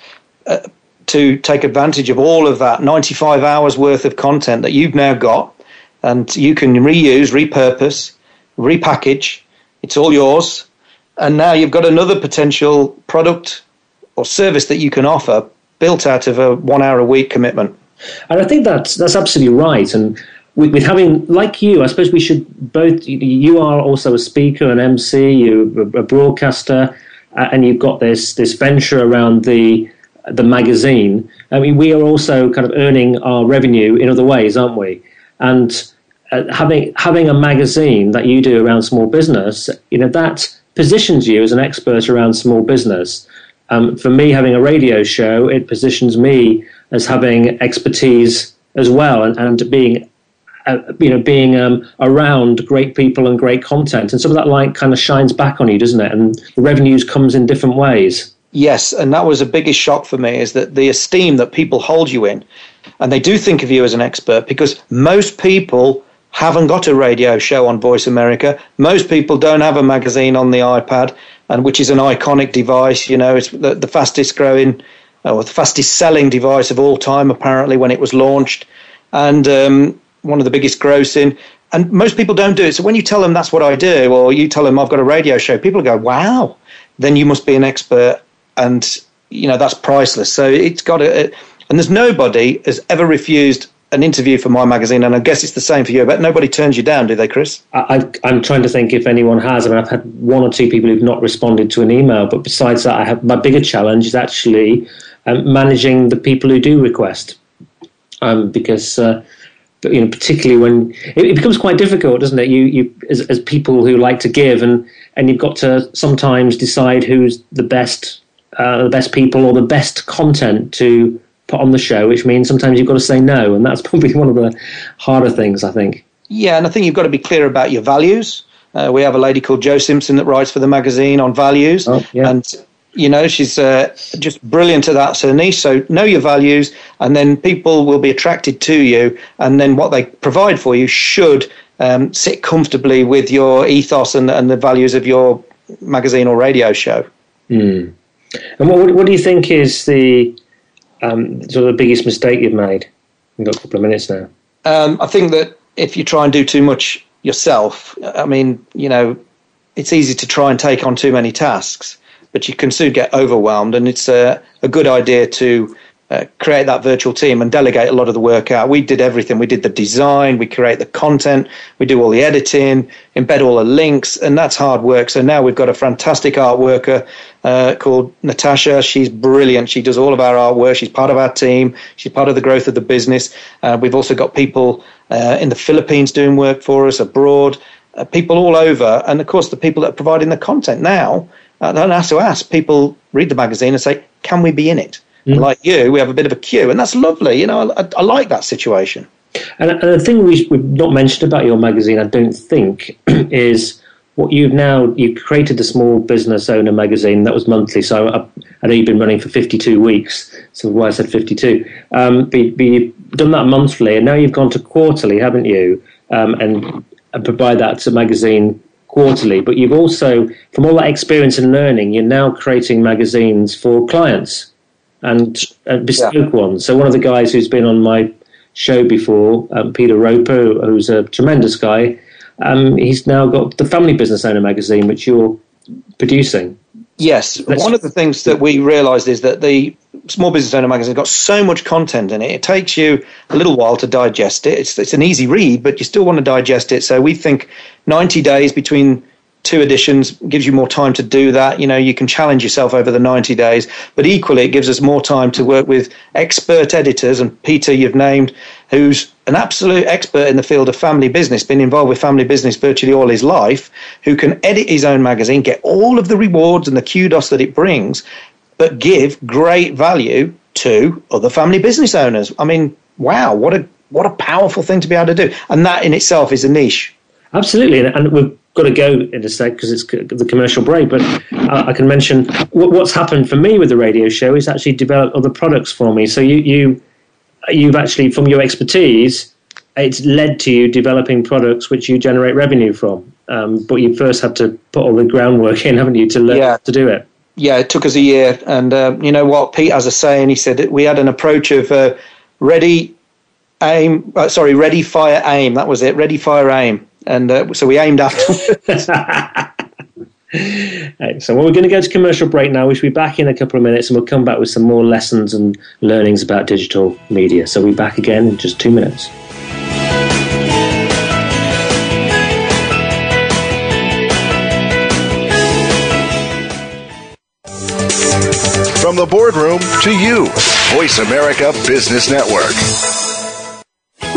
uh, to take advantage of all of that ninety-five hours worth of content that you've now got, and you can reuse, repurpose, repackage. It's all yours. And now you've got another potential product or service that you can offer built out of a one hour a week commitment. And I think that's, that's absolutely right. And with, with having, like you, I suppose we should both, you are also a speaker, an M C, you're a broadcaster, uh, and you've got this, this venture around the, the magazine. I mean, we are also kind of earning our revenue in other ways, aren't we? And uh, having having a magazine that you do around small business, you know, that positions you as an expert around small business. Um, for me, having a radio show, it positions me as having expertise as well, and, and being, uh, you know, being um, around great people and great content. And some of that light kind of shines back on you, doesn't it? And the revenues comes in different ways. Yes, and that was the biggest shock for me, is that the esteem that people hold you in, and they do think of you as an expert, because most people haven't got a radio show on Voice America. Most people don't have a magazine on the iPad, and which is an iconic device. You know, it's the, the fastest growing, or the fastest selling device of all time, apparently, when it was launched, and um, one of the biggest grossing. And most people don't do it. So when you tell them that's what I do, or you tell them I've got a radio show, people go, wow, then you must be an expert. And, you know, that's priceless. So it's got a, and there's nobody has ever refused an interview for my magazine. And I guess it's the same for you, but nobody turns you down, do they, Chris? I, I'm trying to think if anyone has. I mean, I've had one or two people who've not responded to an email. But besides that, I have, my bigger challenge is actually um, managing the people who do request. Um, because, uh, you know, particularly when it, it becomes quite difficult, doesn't it? You, you as, as people who like to give, and, and you've got to sometimes decide who's the best Uh, the best people or the best content to put on the show, which means sometimes you've got to say no, and that's probably one of the harder things, I think. Yeah, and I think you've got to be clear about your values. Uh, we have a lady called Jo Simpson that writes for the magazine on values, oh, yeah. and you know she's uh, just brilliant at that. It's her niche. So know your values, and then people will be attracted to you, and then what they provide for you should um, sit comfortably with your ethos and, and the values of your magazine or radio show. Mm. And what what do you think is the um, sort of the biggest mistake you've made? We've got a couple of minutes now. Um, I think that if you try and do too much yourself, I mean, you know, it's easy to try and take on too many tasks, but you can soon get overwhelmed. And it's a, a good idea to uh, create that virtual team and delegate a lot of the work out. We did everything. We did the design. We create the content. We do all the editing, embed all the links, and that's hard work. So now we've got a fantastic art worker Uh, called Natasha. She's brilliant. She does all of our artwork. She's part of our team. She's part of the growth of the business. Uh, we've also got people uh, in the Philippines doing work for us, abroad, uh, people all over. And, of course, the people that are providing the content now, I don't have to ask. People read the magazine and say, can we be in it? Mm. Like you, we have a bit of a queue, and that's lovely. You know, I, I like that situation. And, and the thing we, we've not mentioned about your magazine, I don't think, is what you've now, you've created the Small Business Owner Magazine that was monthly. So I, I know you've been running for fifty-two weeks. So why I said fifty-two. Um, but, but you've done that monthly, and now you've gone to quarterly, haven't you? Um, and, and provide that to magazine quarterly. But you've also, from all that experience and learning, you're now creating magazines for clients and, and bespoke yeah. ones. So one of the guys who's been on my show before, um, Peter Roper, who's a tremendous guy, Um, he's now got the Family Business Owner Magazine, which you're producing. Yes. Let's One of the things that we realised is that the Small Business Owner Magazine got so much content in it. It takes you a little while to digest it. It's, it's an easy read, but you still want to digest it. So we think ninety days between two editions gives you more time to do that. You know, you can challenge yourself over the ninety days, but equally it gives us more time to work with expert editors. And Peter, you've named, who's an absolute expert in the field of family business, been involved with family business virtually all his life, who can edit his own magazine, get all of the rewards and the kudos that it brings, but give great value to other family business owners. I mean, wow, what a what a powerful thing to be able to do. And that in itself is a niche. Absolutely. And we've got to go in a sec because it's the commercial break, but uh, I can mention what, what's happened for me with the radio show is actually develop other products for me. So you, you, you've actually, from your expertise, it's led to you developing products which you generate revenue from. Um, but you first have to put all the groundwork in, haven't you, to learn yeah. to do it? Yeah, it took us a year. And uh, you know what, Pete has a saying, he said that we had an approach of uh, ready, aim, uh, sorry, ready, fire, aim. That was it, ready, fire, aim. And uh, so we aimed afterwards. Excellent. Well, we're going to go to commercial break now. We should be back in a couple of minutes, and we'll come back with some more lessons and learnings about digital media. So we'll be back again in just two minutes. From the boardroom to you, Voice America Business Network.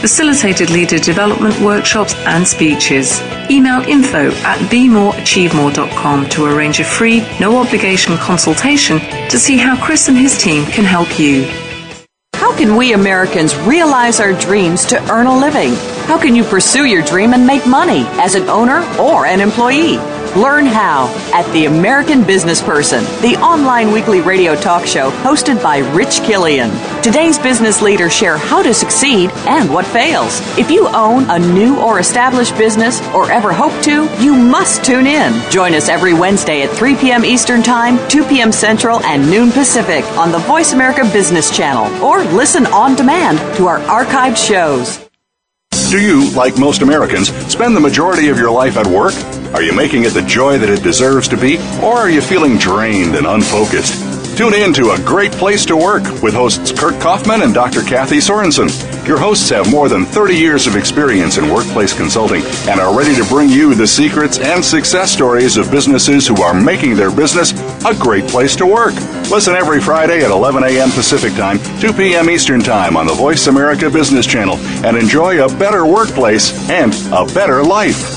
facilitated leader development workshops and speeches. Email info at be more achieve more dot com to arrange a free, no-obligation consultation to see how Chris and his team can help you. How can we Americans realize our dreams to earn a living? How can you pursue your dream and make money as an owner or an employee? Learn how at The American Business Person, the online weekly radio talk show hosted by Rich Killian. Today's business leaders share how to succeed and what fails. If you own a new or established business or ever hope to, you must tune in. Join us every Wednesday at three p.m. Eastern Time, two p.m. Central, and noon Pacific on the Voice America Business Channel, or listen on demand to our archived shows. Do you, like most Americans, spend the majority of your life at work? Are you making it the joy that it deserves to be, or are you feeling drained and unfocused? Tune in to A Great Place to Work with hosts Kurt Kaufman and Doctor Kathy Sorensen. Your hosts have more than thirty years of experience in workplace consulting and are ready to bring you the secrets and success stories of businesses who are making their business a great place to work. Listen every Friday at eleven a.m. Pacific Time, two p.m. Eastern Time on the Voice America Business Channel, and enjoy a better workplace and a better life.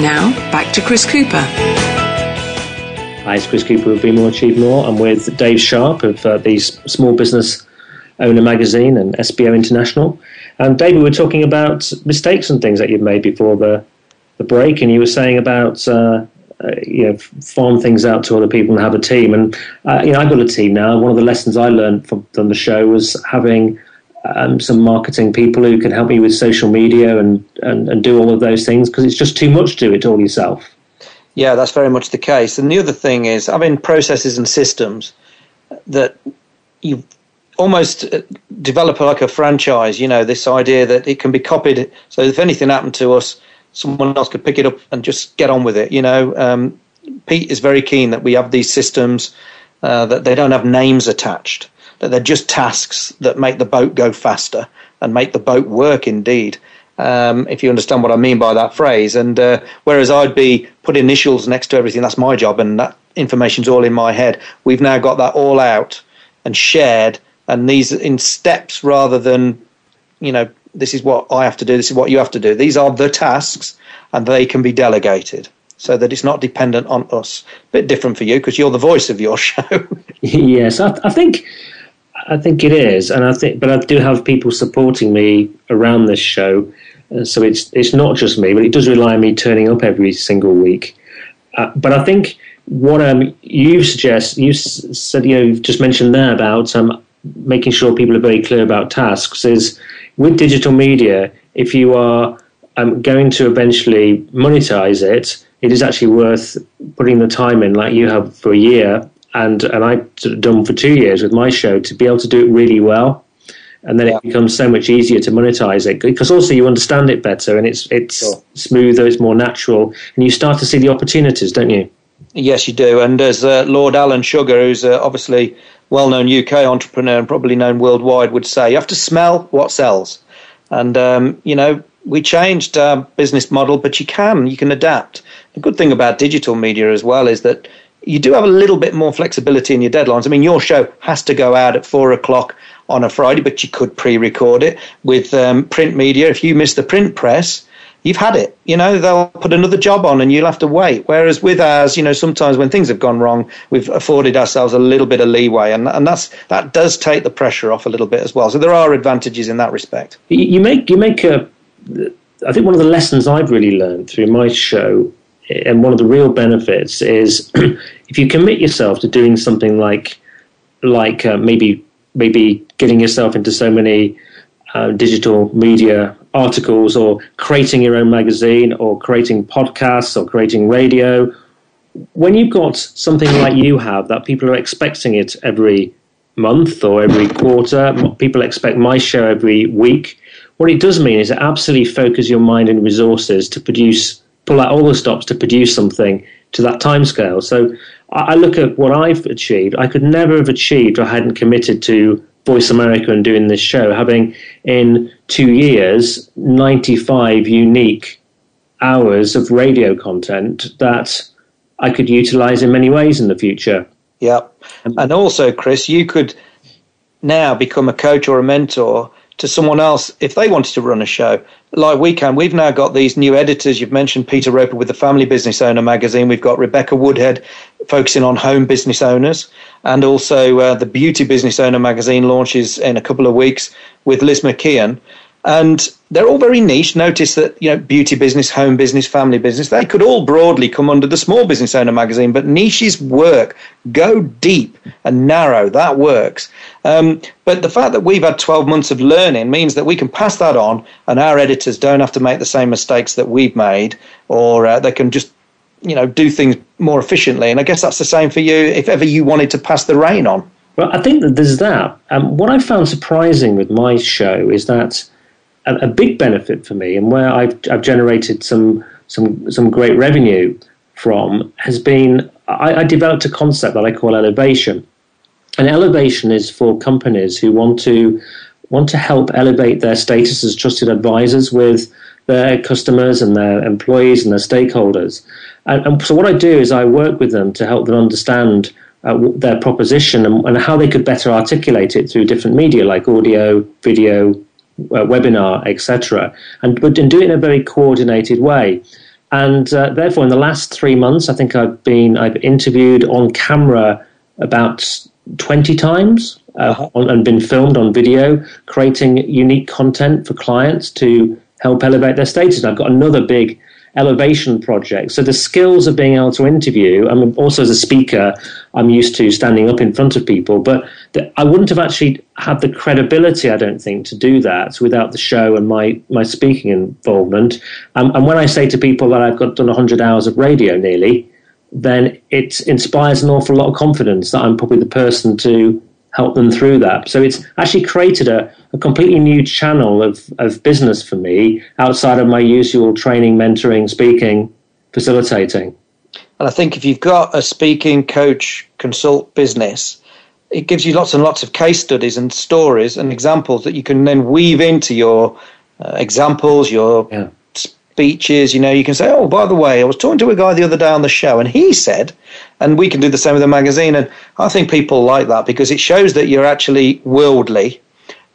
Now, back to Chris Cooper. Hi, it's Chris Cooper of Be More, Achieve More. I'm with Dave Sharpe of uh, the Small Business Owner Magazine and S B O International. And Dave, we were talking about mistakes and things that you've made before the, the break, and you were saying about uh, uh, you know, farm things out to other people and have a team. And uh, you know, I've got a team now. One of the lessons I learned from, from the show was having Um, some marketing people who can help me with social media and, and, and do all of those things, because it's just too much to do it all yourself. Yeah, that's very much the case. And the other thing is, I mean, processes and systems that you almost develop like a franchise, you know, this idea that it can be copied. So if anything happened to us, someone else could pick it up and just get on with it, you know. Um, Pete is very keen that we have these systems uh, that they don't have names attached, that they're just tasks that make the boat go faster and make the boat work indeed, um, if you understand what I mean by that phrase. And uh, whereas I'd be put initials next to everything, that's my job, and that information's all in my head. We've now got that all out and shared, and these in steps rather than, you know, this is what I have to do, this is what you have to do. These are the tasks, and they can be delegated, so that it's not dependent on us. A bit different for you, because you're the voice of your show. Yes, I, th- I think... I think it is, and I think, but I do have people supporting me around this show, so it's it's not just me, but it does rely on me turning up every single week. Uh, but I think what um you suggest, you said, you know, you've just mentioned there about um making sure people are very clear about tasks, is with digital media, if you are um going to eventually monetize it, it is actually worth putting the time in, like you have for a year. And and I've done for two years with my show, to be able to do it really well, and then yeah. It becomes so much easier to monetize it, because also you understand it better, and it's it's sure. smoother, it's more natural, and you start to see the opportunities, don't you? Yes, you do. And as uh, Lord Alan Sugar, who's uh, obviously well-known U K entrepreneur and probably known worldwide, would say, you have to smell what sells. And um, you know, we changed our business model, but you can you can adapt. The good thing about digital media as well is that you do have a little bit more flexibility in your deadlines. I mean, your show has to go out at four o'clock on a Friday, but you could pre-record it. With um, print media, if you miss the print press, you've had it. You know, they'll put another job on and you'll have to wait. Whereas with ours, you know, sometimes when things have gone wrong, we've afforded ourselves a little bit of leeway, and and that's that does take the pressure off a little bit as well. So there are advantages in that respect. You make you make a I think one of the lessons I've really learned through my show, and one of the real benefits, is if you commit yourself to doing something like like uh, maybe maybe getting yourself into so many uh, digital media articles, or creating your own magazine, or creating podcasts, or creating radio, when you've got something like you have that people are expecting it every month or every quarter, people expect my show every week, what it does mean is it absolutely focuses your mind and resources to produce, pull out all the stops to produce something to that time scale. So I look at what I've achieved. I could never have achieved if I hadn't committed to Voice America and doing this show, having in two years ninety-five unique hours of radio content that I could utilize in many ways in the future. Yeah. And also, Chris, you could now become a coach or a mentor to someone else if they wanted to run a show like we can. We've now got these new editors. You've mentioned Peter Roper with the Family Business Owner Magazine. We've got Rebecca Woodhead focusing on home business owners, and also uh, the Beauty Business Owner Magazine launches in a couple of weeks with Liz McKeon. And they're all very niche. Notice that, you know, beauty business, home business, family business, they could all broadly come under the Small Business Owner Magazine, but niches work. Go deep and narrow. That works. Um, but the fact that we've had twelve months of learning means that we can pass that on, and our editors don't have to make the same mistakes that we've made, or uh, they can just, you know, do things more efficiently. And I guess that's the same for you if ever you wanted to pass the reign on. Well, I think that there's that. Um, what I found surprising with my show is that a big benefit for me, and where I've, I've generated some some some great revenue from, has been I, I developed a concept that I call elevation. And elevation is for companies who want to want to help elevate their status as trusted advisors with their customers and their employees and their stakeholders. And, and so what I do is I work with them to help them understand Uh, their proposition and, and how they could better articulate it through different media like audio, video, Uh, webinar, et cetera, and but do it in a very coordinated way. And uh, therefore, in the last three months, I think I've been I've interviewed on camera about twenty times uh, on, and been filmed on video, creating unique content for clients to help elevate their status. And I've got another big elevation project. So the skills of being able to interview, I mean, also as a speaker, I'm used to standing up in front of people, but the, I wouldn't have actually had the credibility, I don't think, to do that without the show and my, my speaking involvement. Um, and when I say to people that I've got done one hundred hours of radio nearly, then it inspires an awful lot of confidence that I'm probably the person to help them through that. So it's actually created a, a completely new channel of, of business for me outside of my usual training, mentoring, speaking, facilitating. And I think if you've got a speaking, coach, consult business, it gives you lots and lots of case studies and stories and examples that you can then weave into your uh, examples, your yeah. speeches. You know, you can say, oh, by the way, I was talking to a guy the other day on the show and he said, and we can do the same with the magazine. And I think people like that because it shows that you're actually worldly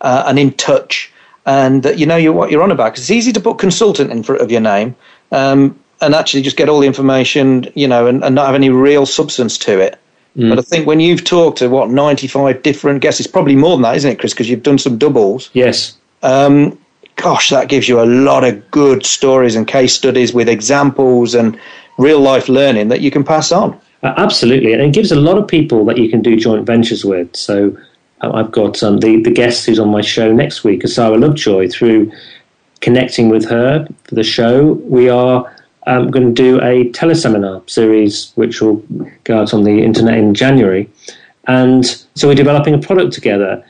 uh, and in touch, and that you know you're what you're on about, because it's easy to put consultant in front of your name um, and actually just get all the information, you know, and, and not have any real substance to it. Mm. But I think when you've talked to, what, ninety-five different guests, it's probably more than that, isn't it, Chris, because you've done some doubles. Yes. Um Gosh, that gives you a lot of good stories and case studies with examples and real-life learning that you can pass on. Uh, absolutely. And it gives a lot of people that you can do joint ventures with. So uh, I've got um, the, the guest who's on my show next week, Asara Lovejoy. Through connecting with her for the show, we are um, going to do a teleseminar series, which will go out on the internet in January. And so we're developing a product together.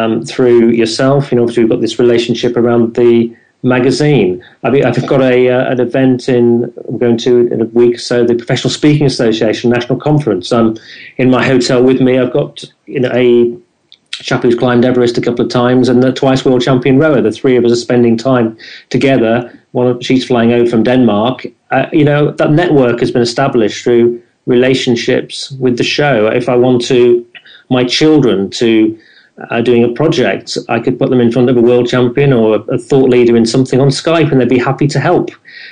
Um, through yourself, you know, obviously we've got this relationship around the magazine. I mean, I've got a uh, an event in I'm going to in a week or so, the Professional Speaking Association National Conference. Um, in my hotel with me, I've got, you know, a chap who's climbed Everest a couple of times and a twice world champion rower. The three of us are spending time together. One, she's flying over from Denmark. Uh, you know, that network has been established through relationships with the show. If I want to, my children to. Uh, doing a project, I could put them in front of a world champion or a, a thought leader in something on Skype, and they'd be happy to help.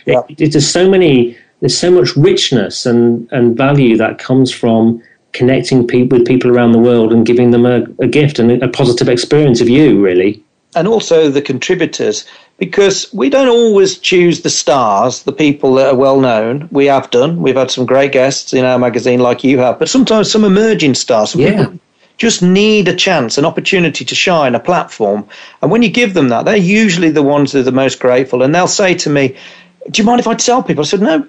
Yeah. It, it, there's so many, there's so much richness and, and value that comes from connecting pe- with people around the world and giving them a, a gift and a positive experience of you, really. And also the contributors. because we don't always choose the stars, the people that are well known. We have done. We've had some great guests in our magazine like you have, but sometimes some emerging stars, some yeah. people just need a chance, an opportunity to shine, a platform. And when you give them that, they're usually the ones that are the most grateful. And they'll say to me, do you mind if I tell people? I said, no,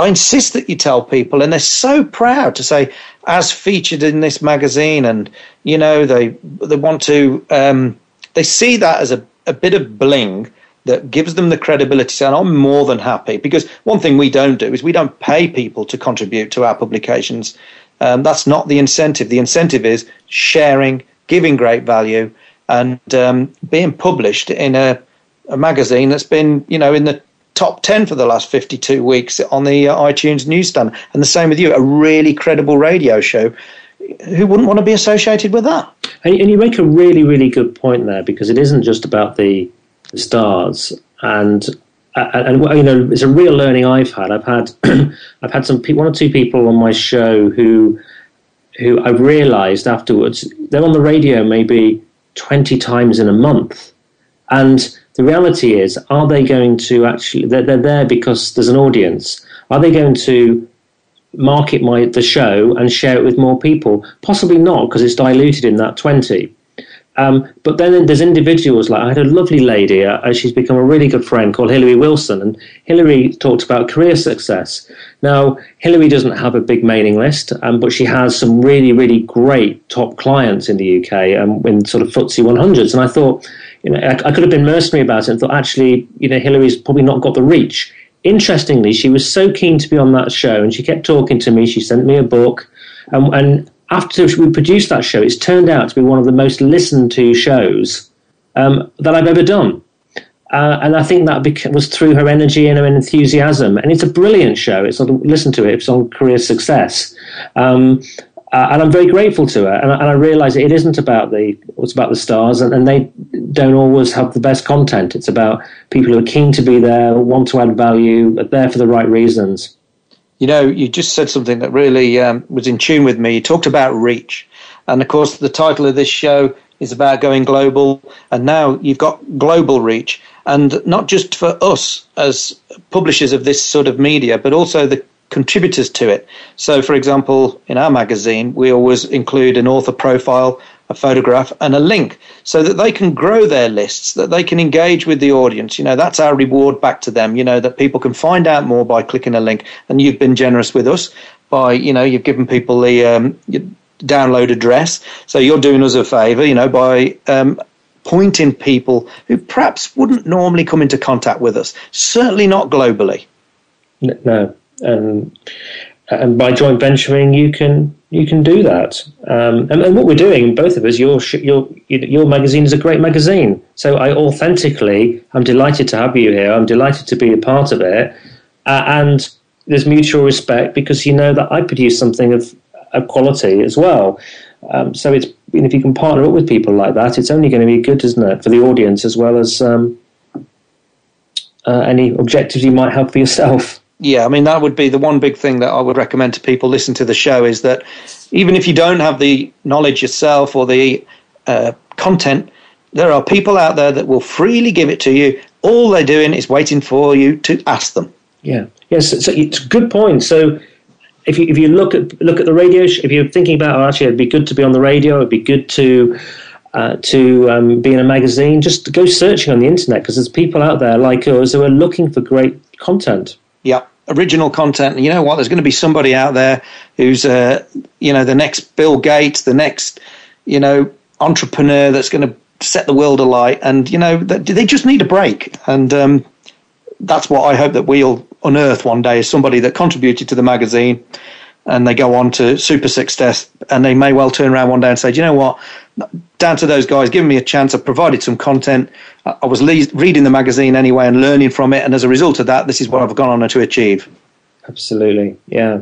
I insist that you tell people. And they're so proud to say, as featured in this magazine. And, you know, they they want to, um, they see that as a, a bit of bling that gives them the credibility. And I'm more than happy, because one thing we don't do is we don't pay people to contribute to our publications. Um, that's not the incentive. The incentive is sharing, giving great value, and um, being published in a, a magazine that's been, you know, in the top ten for the last fifty-two weeks on the uh, iTunes newsstand. And the same with you, a really credible radio show. Who wouldn't want to be associated with that? And, and you make a really, really good point there, because it isn't just about the, the stars. And uh, and you know, it's a real learning I've had. I've had I've had some one or two people on my show who who I've realised afterwards they're on the radio maybe twenty times in a month, and the reality is, are they going to actually? They're, they're there because there's an audience. Are they going to market my the show and share it with more people? Possibly not, because it's diluted in that twenty. Um, but then there's individuals, like I had a lovely lady, uh, she's become a really good friend, called Hillary Wilson, and Hillary talked about career success. Now, Hillary doesn't have a big mailing list, um, but she has some really, really great top clients in the U K, and um, in sort of F T S E one hundreds. And I thought, you know, I, I could have been mercenary about it and thought, actually, you know, Hillary's probably not got the reach. Interestingly, she was so keen to be on that show, and she kept talking to me. She sent me a book, and and after we produced that show, it's turned out to be one of the most listened to shows um, that I've ever done. Uh, and I think that beca- was through her energy and her enthusiasm. And it's a brilliant show. It's on, listen to it. It's on career success. Um, uh, and I'm very grateful to her. And I, and I realise it isn't about the it's about the stars, and, and they don't always have the best content. It's about people who are keen to be there, want to add value, are there for the right reasons. You know, you just said something that really um, was in tune with me. You talked about reach. And, of course, the title of this show is about going global. And now you've got global reach. And not just for us as publishers of this sort of media, but also the contributors to it. So, for example, in our magazine, we always include an author profile, a photograph, and a link so that they can grow their lists, that they can engage with the audience. You know, that's our reward back to them, you know, that people can find out more by clicking a link. And you've been generous with us by, you know, you've given people the um, download address. So you're doing us a favor, you know, by um, pointing people who perhaps wouldn't normally come into contact with us, certainly not globally. No. Um, and by joint venturing, you can... You can do that, um, and, and what we're doing, both of us. Your your your magazine is a great magazine, so I authentically, I'm delighted to have you here. I'm delighted to be a part of it, uh, and there's mutual respect because you know that I produce something of, of quality as well. Um, so it's if you can partner up with people like that, it's only going to be good, isn't it, for the audience as well as um, uh, any objectives you might have for yourself. Yeah, I mean, that would be the one big thing that I would recommend to people listen to the show is that even if you don't have the knowledge yourself or the uh, content, there are people out there that will freely give it to you. All they're doing is waiting for you to ask them. Yeah, yes, so it's a good point. So if you if you look at look at the radio, sh- if you're thinking about, oh, actually, it'd be good to be on the radio, it'd be good to uh, to um, be in a magazine, just go searching on the internet because there's people out there like us who are looking for great content. Yeah, original content. You know what? There's going to be somebody out there who's, uh, you know, the next Bill Gates, the next, you know, entrepreneur that's going to set the world alight. And, you know, they just need a break. And um, that's what I hope that we'll unearth one day is somebody that contributed to the magazine and they go on to super success. And they may well turn around one day and say, do you know what? Down to those guys, giving me a chance. I provided some content. I was le- reading the magazine anyway and learning from it. And as a result of that, this is what I've gone on to achieve. Absolutely. Yeah.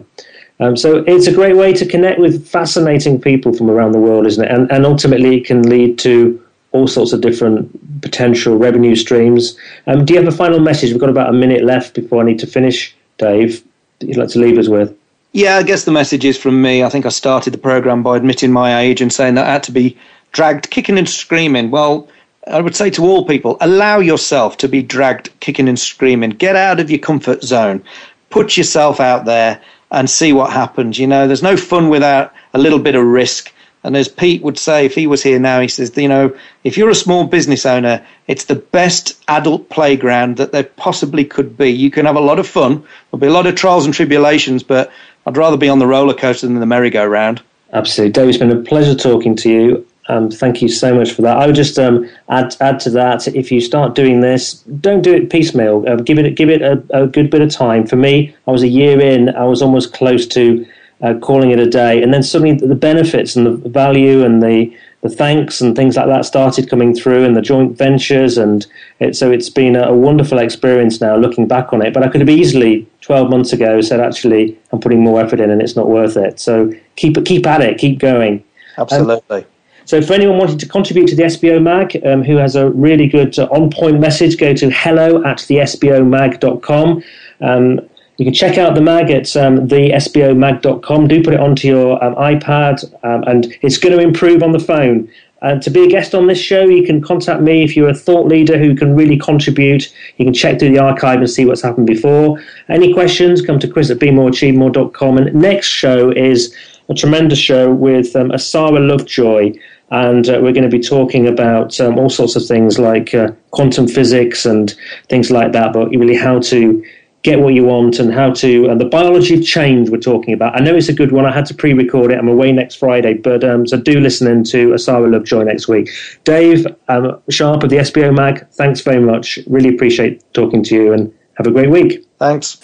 Um, so it's a great way to connect with fascinating people from around the world, isn't it? And, and ultimately it can lead to all sorts of different potential revenue streams. Um, do you have a final message? We've got about a minute left before I need to finish, Dave, that you'd like to leave us with. Yeah, I guess the message is from me. I think I started the program by admitting my age and saying that I had to be dragged kicking and screaming. Well, I would say to all people, allow yourself to be dragged kicking and screaming. Get out of your comfort zone. Put yourself out there and see what happens. You know, there's no fun without a little bit of risk. And as Pete would say, if he was here now, he says, you know, if you're a small business owner, it's the best adult playground that there possibly could be. You can have a lot of fun. There'll be a lot of trials and tribulations, but I'd rather be on the roller coaster than the merry-go-round. Absolutely. Dave, it's been a pleasure talking to you. Um, thank you so much for that. I would just um, add add to that, if you start doing this, don't do it piecemeal. Uh, give it give it a, a good bit of time. For me, I was a year in. I was almost close to uh, calling it a day. And then suddenly the benefits and the value and the, the thanks and things like that started coming through, and the joint ventures. And it, so it's been a, a wonderful experience now looking back on it. But I could have easily twelve months ago said, actually, I'm putting more effort in and it's not worth it. So keep, keep at it. Keep going. Absolutely. Um, So for anyone wanting to contribute to the S B O Mag, um, who has a really good uh, on-point message, go to hello at the s b o mag dot com. Um, you can check out the mag at um, the s b o mag dot com. Do put it onto your um, iPad, um, and it's going to improve on the phone. Uh, to be a guest on this show, you can contact me if you're a thought leader who can really contribute. You can check through the archive and see what's happened before. Any questions, come to chris at be more achieve more dot com. And next show is a tremendous show with um, Asara Lovejoy. And uh, we're going to be talking about um, all sorts of things like uh, quantum physics and things like that, but really how to get what you want and how to, and the biology of change we're talking about. I know it's a good one. I had to pre-record it. I'm away next Friday, but um, so do listen in to Asara Lovejoy next week. Dave um, Sharpe of the S B O Mag, thanks very much. Really appreciate talking to you and have a great week. Thanks.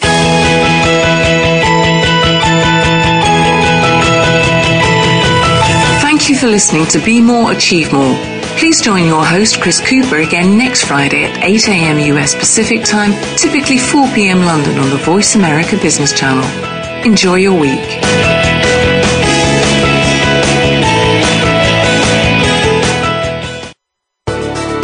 Thank you for listening to Be More, Achieve More. Please join your host, Chris Cooper, again next Friday at eight a.m. U S Pacific Time, typically four p.m. London on the Voice America Business Channel. Enjoy your week.